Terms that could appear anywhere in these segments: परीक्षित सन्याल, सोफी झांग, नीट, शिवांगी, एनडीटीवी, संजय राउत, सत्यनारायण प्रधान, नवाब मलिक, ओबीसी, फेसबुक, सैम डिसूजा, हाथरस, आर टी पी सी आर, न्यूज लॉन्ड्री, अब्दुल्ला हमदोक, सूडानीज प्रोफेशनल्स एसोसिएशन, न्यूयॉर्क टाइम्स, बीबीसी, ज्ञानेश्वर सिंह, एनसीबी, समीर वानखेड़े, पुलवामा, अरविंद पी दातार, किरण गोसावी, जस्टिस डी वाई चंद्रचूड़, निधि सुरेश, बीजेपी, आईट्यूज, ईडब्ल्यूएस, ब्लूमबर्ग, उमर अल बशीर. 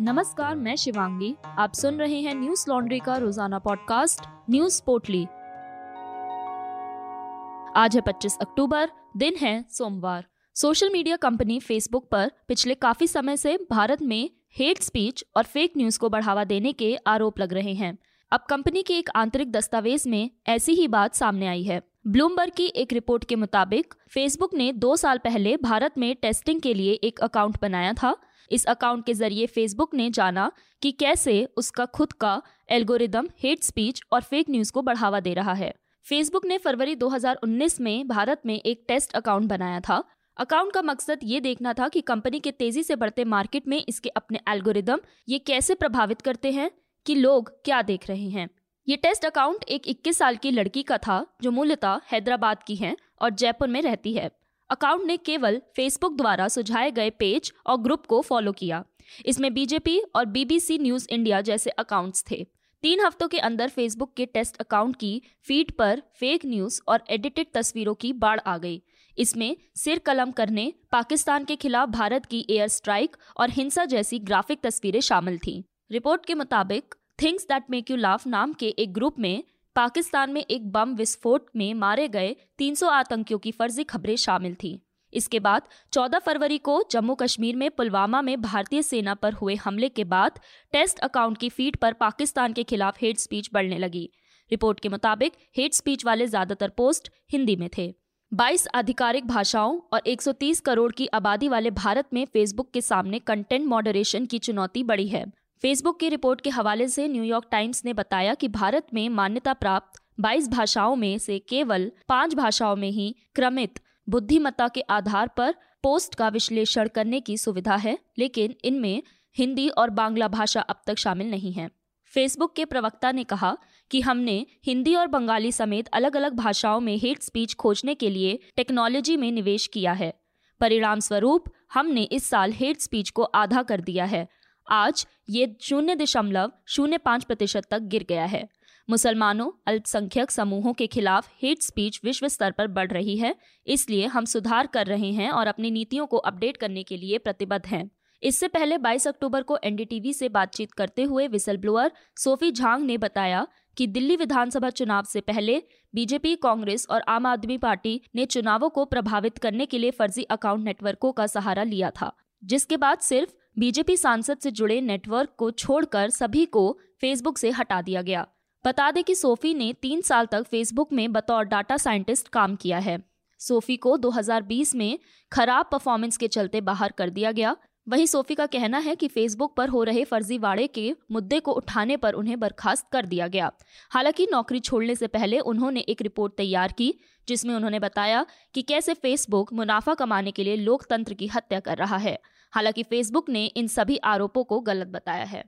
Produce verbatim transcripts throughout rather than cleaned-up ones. नमस्कार, मैं शिवांगी। आप सुन रहे हैं न्यूज लॉन्ड्री का रोजाना पॉडकास्ट न्यूज पोर्टली। आज है पच्चीस अक्टूबर, दिन है सोमवार। सोशल मीडिया कंपनी फेसबुक पर पिछले काफी समय से भारत में हेट स्पीच और फेक न्यूज को बढ़ावा देने के आरोप लग रहे हैं। अब कंपनी के एक आंतरिक दस्तावेज में ऐसी ही बात सामने आई है। ब्लूमबर्ग की एक रिपोर्ट के मुताबिक फेसबुक ने दो साल पहले भारत में टेस्टिंग के लिए एक अकाउंट बनाया था। इस अकाउंट के जरिए फेसबुक ने जाना कि कैसे उसका खुद का एल्गोरिदम हेट स्पीच और फेक न्यूज को बढ़ावा दे रहा है। फेसबुक ने फरवरी दो हज़ार उन्नीस में भारत में एक टेस्ट अकाउंट बनाया था। अकाउंट का मकसद ये देखना था कि कंपनी के तेजी से बढ़ते मार्केट में इसके अपने एल्गोरिदम ये कैसे प्रभावित करते हैं कि लोग क्या देख रहे हैं। ये टेस्ट अकाउंट एक इक्कीस साल की लड़की का था जो मूलतः हैदराबाद की है और जयपुर में रहती है। अकाउंट ने केवल फेसबुक द्वारा सुझाए गए पेज और ग्रुप को फॉलो किया। इसमें बीजेपी और बीबीसी न्यूज इंडिया जैसे अकाउंट्स थे। तीन हफ्तों के अंदर फेसबुक के टेस्ट अकाउंट की फीड पर फेक न्यूज और एडिटेड तस्वीरों की बाढ़ आ गई। इसमें सिर कलम करने, पाकिस्तान के खिलाफ भारत की एयर स्ट्राइक और हिंसा जैसी ग्राफिक तस्वीरें शामिल थीं। रिपोर्ट के मुताबिक things that make you laugh नाम के एक ग्रुप में पाकिस्तान में एक बम विस्फोट में मारे गए तीन सौ आतंकियों की फर्जी खबरें शामिल थीं। इसके बाद चौदह फरवरी को जम्मू कश्मीर में पुलवामा में भारतीय सेना पर हुए हमले के बाद टेस्ट अकाउंट की फीड पर पाकिस्तान के खिलाफ हेट स्पीच बढ़ने लगी। रिपोर्ट के मुताबिक हेट स्पीच वाले ज्यादातर पोस्ट हिंदी में थे। बाईस आधिकारिक भाषाओं और एक सौ तीस करोड़ की आबादी वाले भारत में फेसबुक के सामने कंटेंट मॉडरेशन की चुनौती बड़ी है। फेसबुक की रिपोर्ट के हवाले से न्यूयॉर्क टाइम्स ने बताया कि भारत में मान्यता प्राप्त बाईस भाषाओं में से केवल पांच भाषाओं में ही क्रमित बुद्धिमत्ता के आधार पर पोस्ट का विश्लेषण करने की सुविधा है, लेकिन इनमें हिंदी और बांग्ला भाषा अब तक शामिल नहीं है। फेसबुक के प्रवक्ता ने कहा कि हमने हिंदी और बंगाली समेत अलग अलग भाषाओं में हेट स्पीच खोजने के लिए टेक्नोलॉजी में निवेश किया है। परिणाम स्वरूप हमने इस साल हेट स्पीच को आधा कर दिया है। आज ये शून्य दशमलव शून्य पाँच प्रतिशत तक गिर गया है। मुसलमानों, अल्पसंख्यक समूहों के खिलाफ हेट स्पीच विश्व स्तर पर बढ़ रही है, इसलिए हम सुधार कर रहे हैं और अपनी नीतियों को अपडेट करने के लिए प्रतिबद्ध हैं। इससे पहले बाईस अक्टूबर को एनडीटीवी से बातचीत करते हुए विसल ब्लोअर सोफी झांग ने बताया कि दिल्ली विधानसभा चुनाव से पहले बीजेपी, कांग्रेस और आम आदमी पार्टी ने चुनावों को प्रभावित करने के लिए फर्जी अकाउंट नेटवर्कों का सहारा लिया था, जिसके बाद सिर्फ बीजेपी सांसद से जुड़े नेटवर्क को छोड़कर सभी को फेसबुक से हटा दिया गया। बता दें कि सोफी ने तीन साल तक फेसबुक में बतौर डाटा साइंटिस्ट काम किया है। सोफी को दो हज़ार बीस में खराब परफॉर्मेंस के चलते बाहर कर दिया गया। वहीं सोफी का कहना है कि फेसबुक पर हो रहे फर्जीवाड़े के मुद्दे को उठाने पर उन्हें बर्खास्त कर दिया गया। हालांकि नौकरी छोड़ने से पहले उन्होंने एक रिपोर्ट तैयार की, जिसमें उन्होंने बताया कि कैसे फेसबुक मुनाफा कमाने के लिए लोकतंत्र की हत्या कर रहा है। हालांकि फेसबुक ने इन सभी आरोपों को गलत बताया है।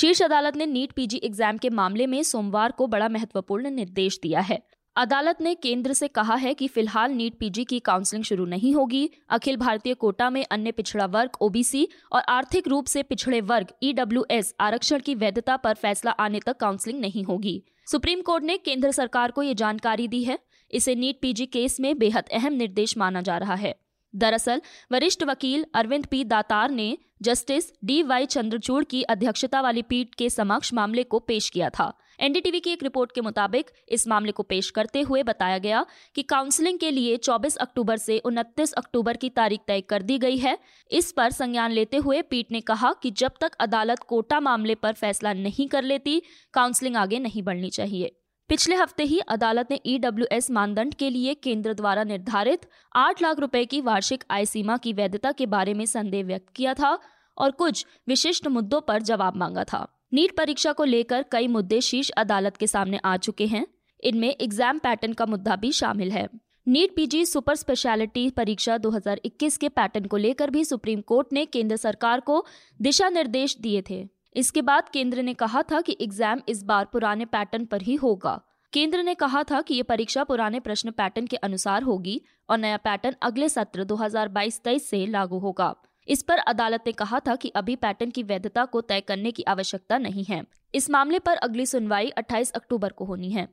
शीर्ष अदालत ने नीट पीजी एग्जाम के मामले में सोमवार को बड़ा महत्वपूर्ण निर्देश दिया है। अदालत ने केंद्र से कहा है कि फिलहाल नीट पीजी की काउंसलिंग शुरू नहीं होगी। अखिल भारतीय कोटा में अन्य पिछड़ा वर्ग ओबीसी और आर्थिक रूप से पिछड़े वर्ग ईडब्ल्यूएस आरक्षण की वैधता पर फैसला आने तक काउंसलिंग नहीं होगी। सुप्रीम कोर्ट ने केंद्र सरकार को ये जानकारी दी है। इसे नीट पीजी केस में बेहद अहम निर्देश माना जा रहा है। दरअसल वरिष्ठ वकील अरविंद पी दातार ने जस्टिस डी वाई चंद्रचूड़ की अध्यक्षता वाली पीठ के समक्ष मामले को पेश किया था। एनडीटीवी की एक रिपोर्ट के मुताबिक इस मामले को पेश करते हुए बताया गया कि काउंसलिंग के लिए चौबीस अक्टूबर से उनतीस अक्टूबर की तारीख तय कर दी गई है। इस पर संज्ञान लेते हुए पीठ ने कहा कि जब तक अदालत कोटा मामले पर फैसला नहीं कर लेती, काउंसलिंग आगे नहीं बढ़नी चाहिए। पिछले हफ्ते ही अदालत ने ईडब्ल्यूएस मानदंड के लिए केंद्र द्वारा निर्धारित आठ लाख रुपए की वार्षिक आय सीमा की वैधता के बारे में संदेह व्यक्त किया था और कुछ विशिष्ट मुद्दों पर जवाब मांगा था। नीट परीक्षा को लेकर कई मुद्दे शीर्ष अदालत के सामने आ चुके हैं। इनमें एग्जाम पैटर्न का मुद्दा भी शामिल है। नीट पीजी सुपर स्पेशलिटी परीक्षा दो हज़ार इक्कीस के पैटर्न को लेकर भी सुप्रीम कोर्ट ने केंद्र सरकार को दिशा निर्देश दिए थे। इसके बाद केंद्र ने कहा था कि एग्जाम इस बार पुराने पैटर्न पर ही होगा। केंद्र ने कहा था कि ये परीक्षा पुराने प्रश्न पैटर्न के अनुसार होगी और नया पैटर्न अगले सत्र दो हज़ार बाईस तेईस से लागू होगा। इस पर अदालत ने कहा था कि अभी पैटर्न की वैधता को तय करने की आवश्यकता नहीं है। इस मामले पर अगली सुनवाई अट्ठाईस अक्टूबर को होनी है।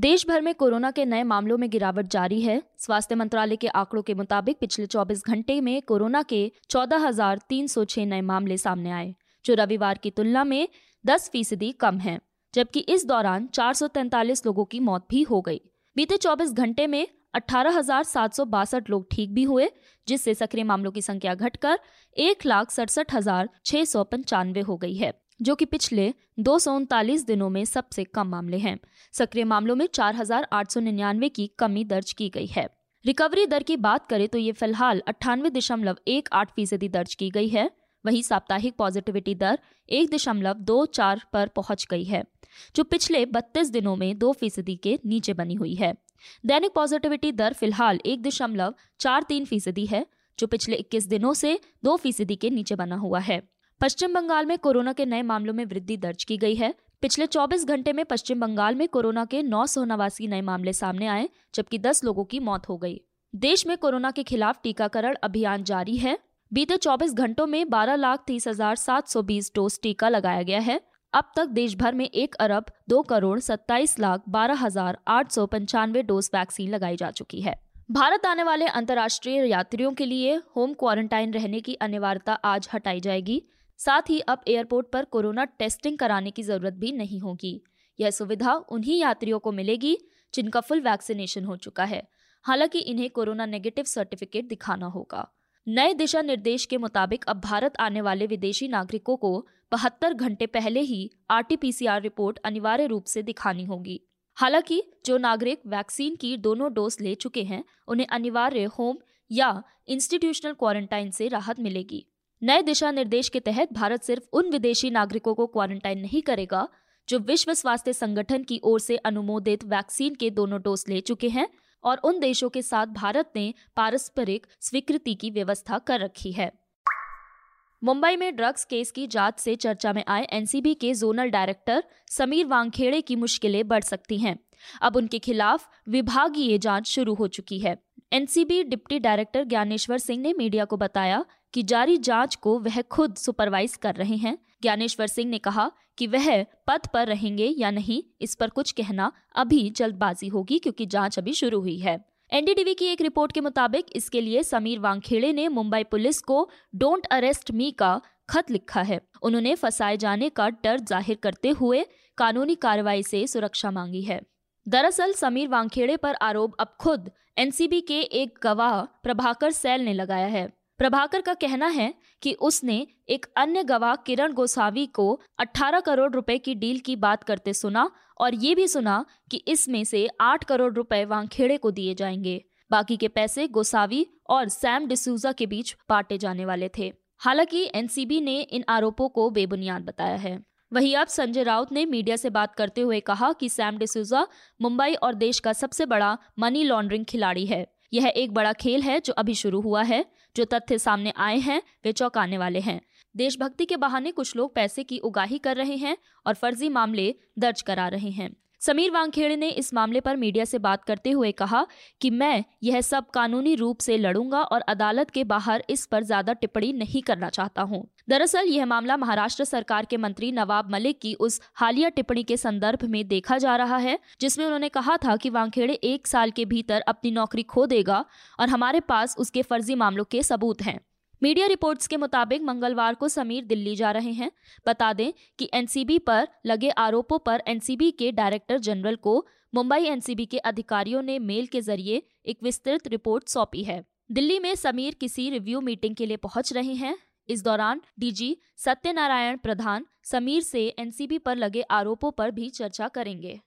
देश भर में कोरोना के नए मामलों में गिरावट जारी है। स्वास्थ्य मंत्रालय के आंकड़ों के मुताबिक पिछले चौबीस घंटे में कोरोना के चौदह हज़ार तीन सौ छह नए मामले सामने आए, जो रविवार की तुलना में दस फीसदी कम है, जबकि इस दौरान चार सौ तैंतालीस लोगों की मौत भी हो गई। बीते चौबीस घंटे में अठारह हज़ार सात सौ बासठ लोग ठीक भी हुए, जिससे सक्रिय मामलों की संख्या घटकर एक लाख सड़सठ हजार छह सौ पंचानवे हो गई है, जो कि पिछले दो सौ उनतालीस दिनों में सबसे कम मामले हैं। सक्रिय मामलों में चार हज़ार आठ सौ निन्यानवे की कमी दर्ज की गई है। रिकवरी दर की बात करें तो ये फिलहाल अट्ठानवे दशमलव एक आठ फीसदी दर्ज की गई है। वहीं साप्ताहिक पॉजिटिविटी दर एक दशमलव दो चार पर पहुंच गई है, जो पिछले बत्तीस दिनों में दो फीसदी के नीचे बनी हुई है। दैनिक पॉजिटिविटी दर फिलहाल एक दशमलव चार तीन फीसदी है, जो पिछले इक्कीस दिनों से दो फीसदी के नीचे बना हुआ है। पश्चिम बंगाल में कोरोना के नए मामलों में वृद्धि दर्ज की गई है। पिछले चौबीस घंटे में पश्चिम बंगाल में कोरोना के नौ सौ नवासी नए मामले सामने आए, जबकि दस लोगों की मौत हो गई। देश में कोरोना के खिलाफ टीकाकरण अभियान जारी है। बीते चौबीस घंटों में बारह लाख तीस हजार सात सौ बीस डोज टीका लगाया गया है। अब तक देश भर में एक अरब दो करोड़ सत्ताईस लाख बारह हजार आठ सौ पंचानवे डोज वैक्सीन लगाई जा चुकी है। भारत आने वाले अंतर्राष्ट्रीय यात्रियों के लिए होम क्वारंटाइन रहने की अनिवार्यता आज हटाई जाएगी। साथ ही अब एयरपोर्ट पर कोरोना टेस्टिंग कराने की जरूरत भी नहीं होगी। यह सुविधा उन्हीं यात्रियों को मिलेगी जिनका फुल वैक्सीनेशन हो चुका है, हालांकि इन्हें कोरोना नेगेटिव सर्टिफिकेट दिखाना होगा। नए दिशा निर्देश के मुताबिक अब भारत आने वाले विदेशी नागरिकों को बहत्तर घंटे पहले ही आर टी पी सी आर report अनिवार्य रूप से दिखानी होगी। हालांकि जो नागरिक वैक्सीन की दोनों डोज ले चुके हैं, उन्हें अनिवार्य होम या इंस्टीट्यूशनल क्वारंटाइन से राहत मिलेगी। नए दिशा निर्देश के तहत भारत सिर्फ उन विदेशी नागरिकों को क्वारंटाइन नहीं करेगा जो विश्व स्वास्थ्य संगठन की ओर से अनुमोदित वैक्सीन के दोनों डोज ले चुके हैं, और उन देशों के साथ भारत ने पारस्परिक स्वीकृति की व्यवस्था कर रखी है। मुंबई में ड्रग्स केस की जांच से चर्चा में आए एन सी बी के जोनल डायरेक्टर समीर वानखेड़े की मुश्किलें बढ़ सकती हैं। अब उनके खिलाफ विभागीय जांच शुरू हो चुकी है। N C B deputy director ज्ञानेश्वर सिंह ने मीडिया को बताया कि जारी जांच को वह खुद सुपरवाइज कर रहे हैं। ज्ञानेश्वर सिंह ने कहा कि वह पद पर रहेंगे या नहीं, इस पर कुछ कहना अभी जल्दबाजी होगी, क्योंकि जांच अभी शुरू हुई है। एन डी टी वी की एक रिपोर्ट के मुताबिक इसके लिए समीर वानखेड़े ने मुंबई पुलिस को डोंट अरेस्ट मी का खत लिखा है। उन्होंने फंसाए जाने का डर जाहिर करते हुए कानूनी कार्रवाई से सुरक्षा मांगी है। दरअसल समीर वानखेड़े पर आरोप अब खुद एन सी बी के एक गवाह प्रभाकर सैल ने लगाया है। प्रभाकर का कहना है कि उसने एक अन्य गवाह किरण गोसावी को अठारह करोड़ रुपए की डील की बात करते सुना, और ये भी सुना कि इसमें से आठ करोड़ रुपए वानखेड़े को दिए जाएंगे। बाकी के पैसे गोसावी और सैम डिसूजा के बीच बांटे जाने वाले थे। हालांकि एन सी बी ने इन आरोपों को बेबुनियाद बताया है। वहीं अब संजय राउत ने मीडिया से बात करते हुए कहा कि सैम डिसूजा मुंबई और देश का सबसे बड़ा मनी लॉन्ड्रिंग खिलाड़ी है। यह एक बड़ा खेल है जो अभी शुरू हुआ है। जो तथ्य सामने आए हैं वे चौंकाने वाले हैं। देशभक्ति के बहाने कुछ लोग पैसे की उगाही कर रहे हैं और फर्जी मामले दर्ज करा रहे हैं। समीर वानखेड़े ने इस मामले पर मीडिया से बात करते हुए कहा कि मैं यह सब कानूनी रूप से लड़ूंगा और अदालत के बाहर इस पर ज्यादा टिप्पणी नहीं करना चाहता हूं। दरअसल यह मामला महाराष्ट्र सरकार के मंत्री नवाब मलिक की उस हालिया टिप्पणी के संदर्भ में देखा जा रहा है, जिसमें उन्होंने कहा था कि वानखेड़े एक साल के भीतर अपनी नौकरी खो देगा और हमारे पास उसके फर्जी मामलों के सबूत हैं। मीडिया रिपोर्ट्स के मुताबिक मंगलवार को समीर दिल्ली जा रहे हैं। बता दें कि एन सी बी पर लगे आरोपों पर एन सी बी के डायरेक्टर जनरल को मुंबई एन सी बी के अधिकारियों ने मेल के जरिए एक विस्तृत रिपोर्ट सौंपी है। दिल्ली में समीर किसी रिव्यू मीटिंग के लिए पहुंच रहे हैं। इस दौरान डी जी सत्यनारायण प्रधान समीर से एन सी बी पर लगे आरोपों पर भी चर्चा करेंगे।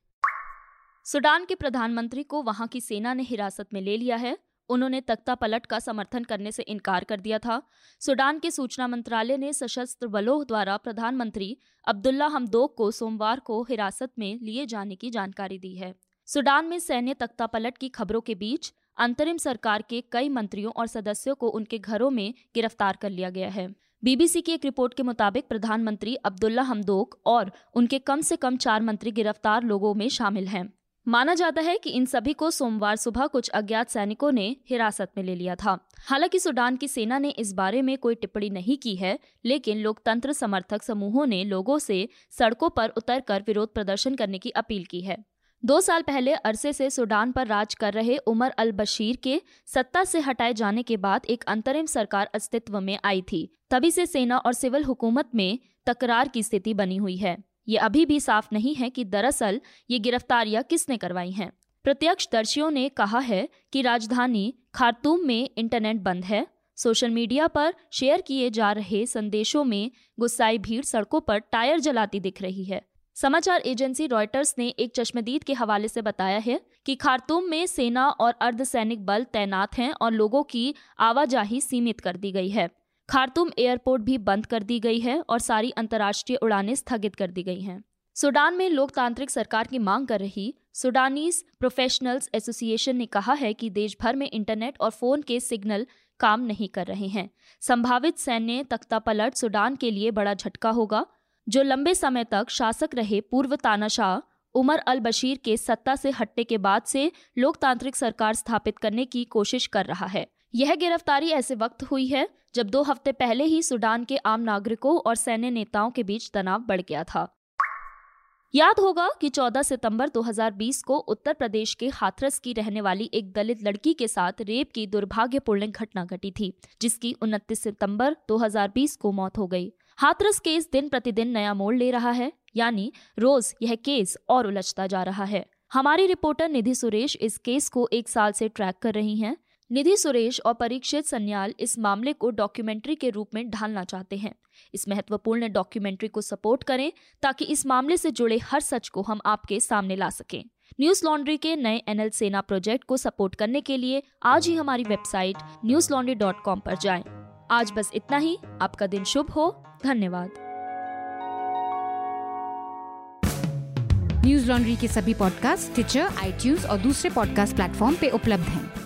सूडान के प्रधानमंत्री को वहां की सेना ने हिरासत में ले लिया है। उन्होंने तख्तापलट का समर्थन करने से इनकार कर दिया था। सूडान के सूचना मंत्रालय ने सशस्त्र बलों द्वारा प्रधानमंत्री अब्दुल्ला हमदोक को सोमवार को हिरासत में लिए जाने की जानकारी दी है। सूडान में सैन्य तख्तापलट की खबरों के बीच अंतरिम सरकार के कई मंत्रियों और सदस्यों को उनके घरों में गिरफ्तार कर लिया गया है। बी बी सी की एक रिपोर्ट के मुताबिक प्रधानमंत्री अब्दुल्ला हमदोक और उनके कम से कम चार मंत्री गिरफ्तार लोगों में शामिल हैं। माना जाता है कि इन सभी को सोमवार सुबह कुछ अज्ञात सैनिकों ने हिरासत में ले लिया था। हालांकि सूडान की सेना ने इस बारे में कोई टिप्पणी नहीं की है, लेकिन लोकतंत्र समर्थक समूहों ने लोगों से सड़कों पर उतरकर विरोध प्रदर्शन करने की अपील की है। दो साल पहले अरसे से सूडान पर राज कर रहे उमर अल बशीर के सत्ता से हटाए जाने के बाद एक अंतरिम सरकार अस्तित्व में आई थी। तभी से सेना और सिविल हुकूमत में तकरार की स्थिति बनी हुई है। ये अभी भी साफ नहीं है कि दरअसल ये गिरफ्तारियां किसने करवाई हैं। प्रत्यक्षदर्शियों ने कहा है कि राजधानी खार्तूम में इंटरनेट बंद है। सोशल मीडिया पर शेयर किए जा रहे संदेशों में गुस्साई भीड़ सड़कों पर टायर जलाती दिख रही है। समाचार एजेंसी रॉयटर्स ने एक चश्मदीद के हवाले से बताया है कि खार्तूम में सेना और अर्धसैनिक बल तैनात हैं और लोगों की आवाजाही सीमित कर दी गई है। खार्तूम एयरपोर्ट भी बंद कर दी गई है और सारी अंतर्राष्ट्रीय उड़ानें स्थगित कर दी गई हैं। सूडान में लोकतांत्रिक सरकार की मांग कर रही सूडानीज प्रोफेशनल्स एसोसिएशन ने कहा है कि देश भर में इंटरनेट और फोन के सिग्नल काम नहीं कर रहे हैं। संभावित सैन्य तख्तापलट सूडान के लिए बड़ा झटका होगा, जो लंबे समय तक शासक रहे पूर्व तानाशाह उमर अल बशीर के सत्ता से हटने के बाद से लोकतांत्रिक सरकार स्थापित करने की कोशिश कर रहा है। यह गिरफ्तारी ऐसे वक्त हुई है जब दो हफ्ते पहले ही सूडान के आम नागरिकों और सैन्य नेताओं के बीच तनाव बढ़ गया था। याद होगा कि चौदह सितंबर दो हज़ार बीस को उत्तर प्रदेश के हाथरस की रहने वाली एक दलित लड़की के साथ रेप की दुर्भाग्यपूर्ण घटना घटी थी, जिसकी उनतीस सितंबर दो हज़ार बीस को मौत हो गई। हाथरस केस दिन प्रतिदिन नया मोड़ ले रहा है, यानी रोज यह केस और उलझता जा रहा है। हमारी रिपोर्टर निधि सुरेश इस केस को एक साल से ट्रैक कर रही हैं। निधि सुरेश और परीक्षित सन्याल इस मामले को डॉक्यूमेंट्री के रूप में ढालना चाहते हैं। इस महत्वपूर्ण डॉक्यूमेंट्री को सपोर्ट करें ताकि इस मामले से जुड़े हर सच को हम आपके सामने ला सकें। न्यूज लॉन्ड्री के नए एनएल सेना प्रोजेक्ट को सपोर्ट करने के लिए आज ही हमारी website न्यूज लॉन्ड्री dot com पर जाएं। आज बस इतना ही। आपका दिन शुभ हो। धन्यवाद। न्यूज लॉन्ड्री के सभी पॉडकास्ट टिचर, आईट्यूज और दूसरे पॉडकास्ट प्लेटफॉर्म पे उपलब्ध हैं।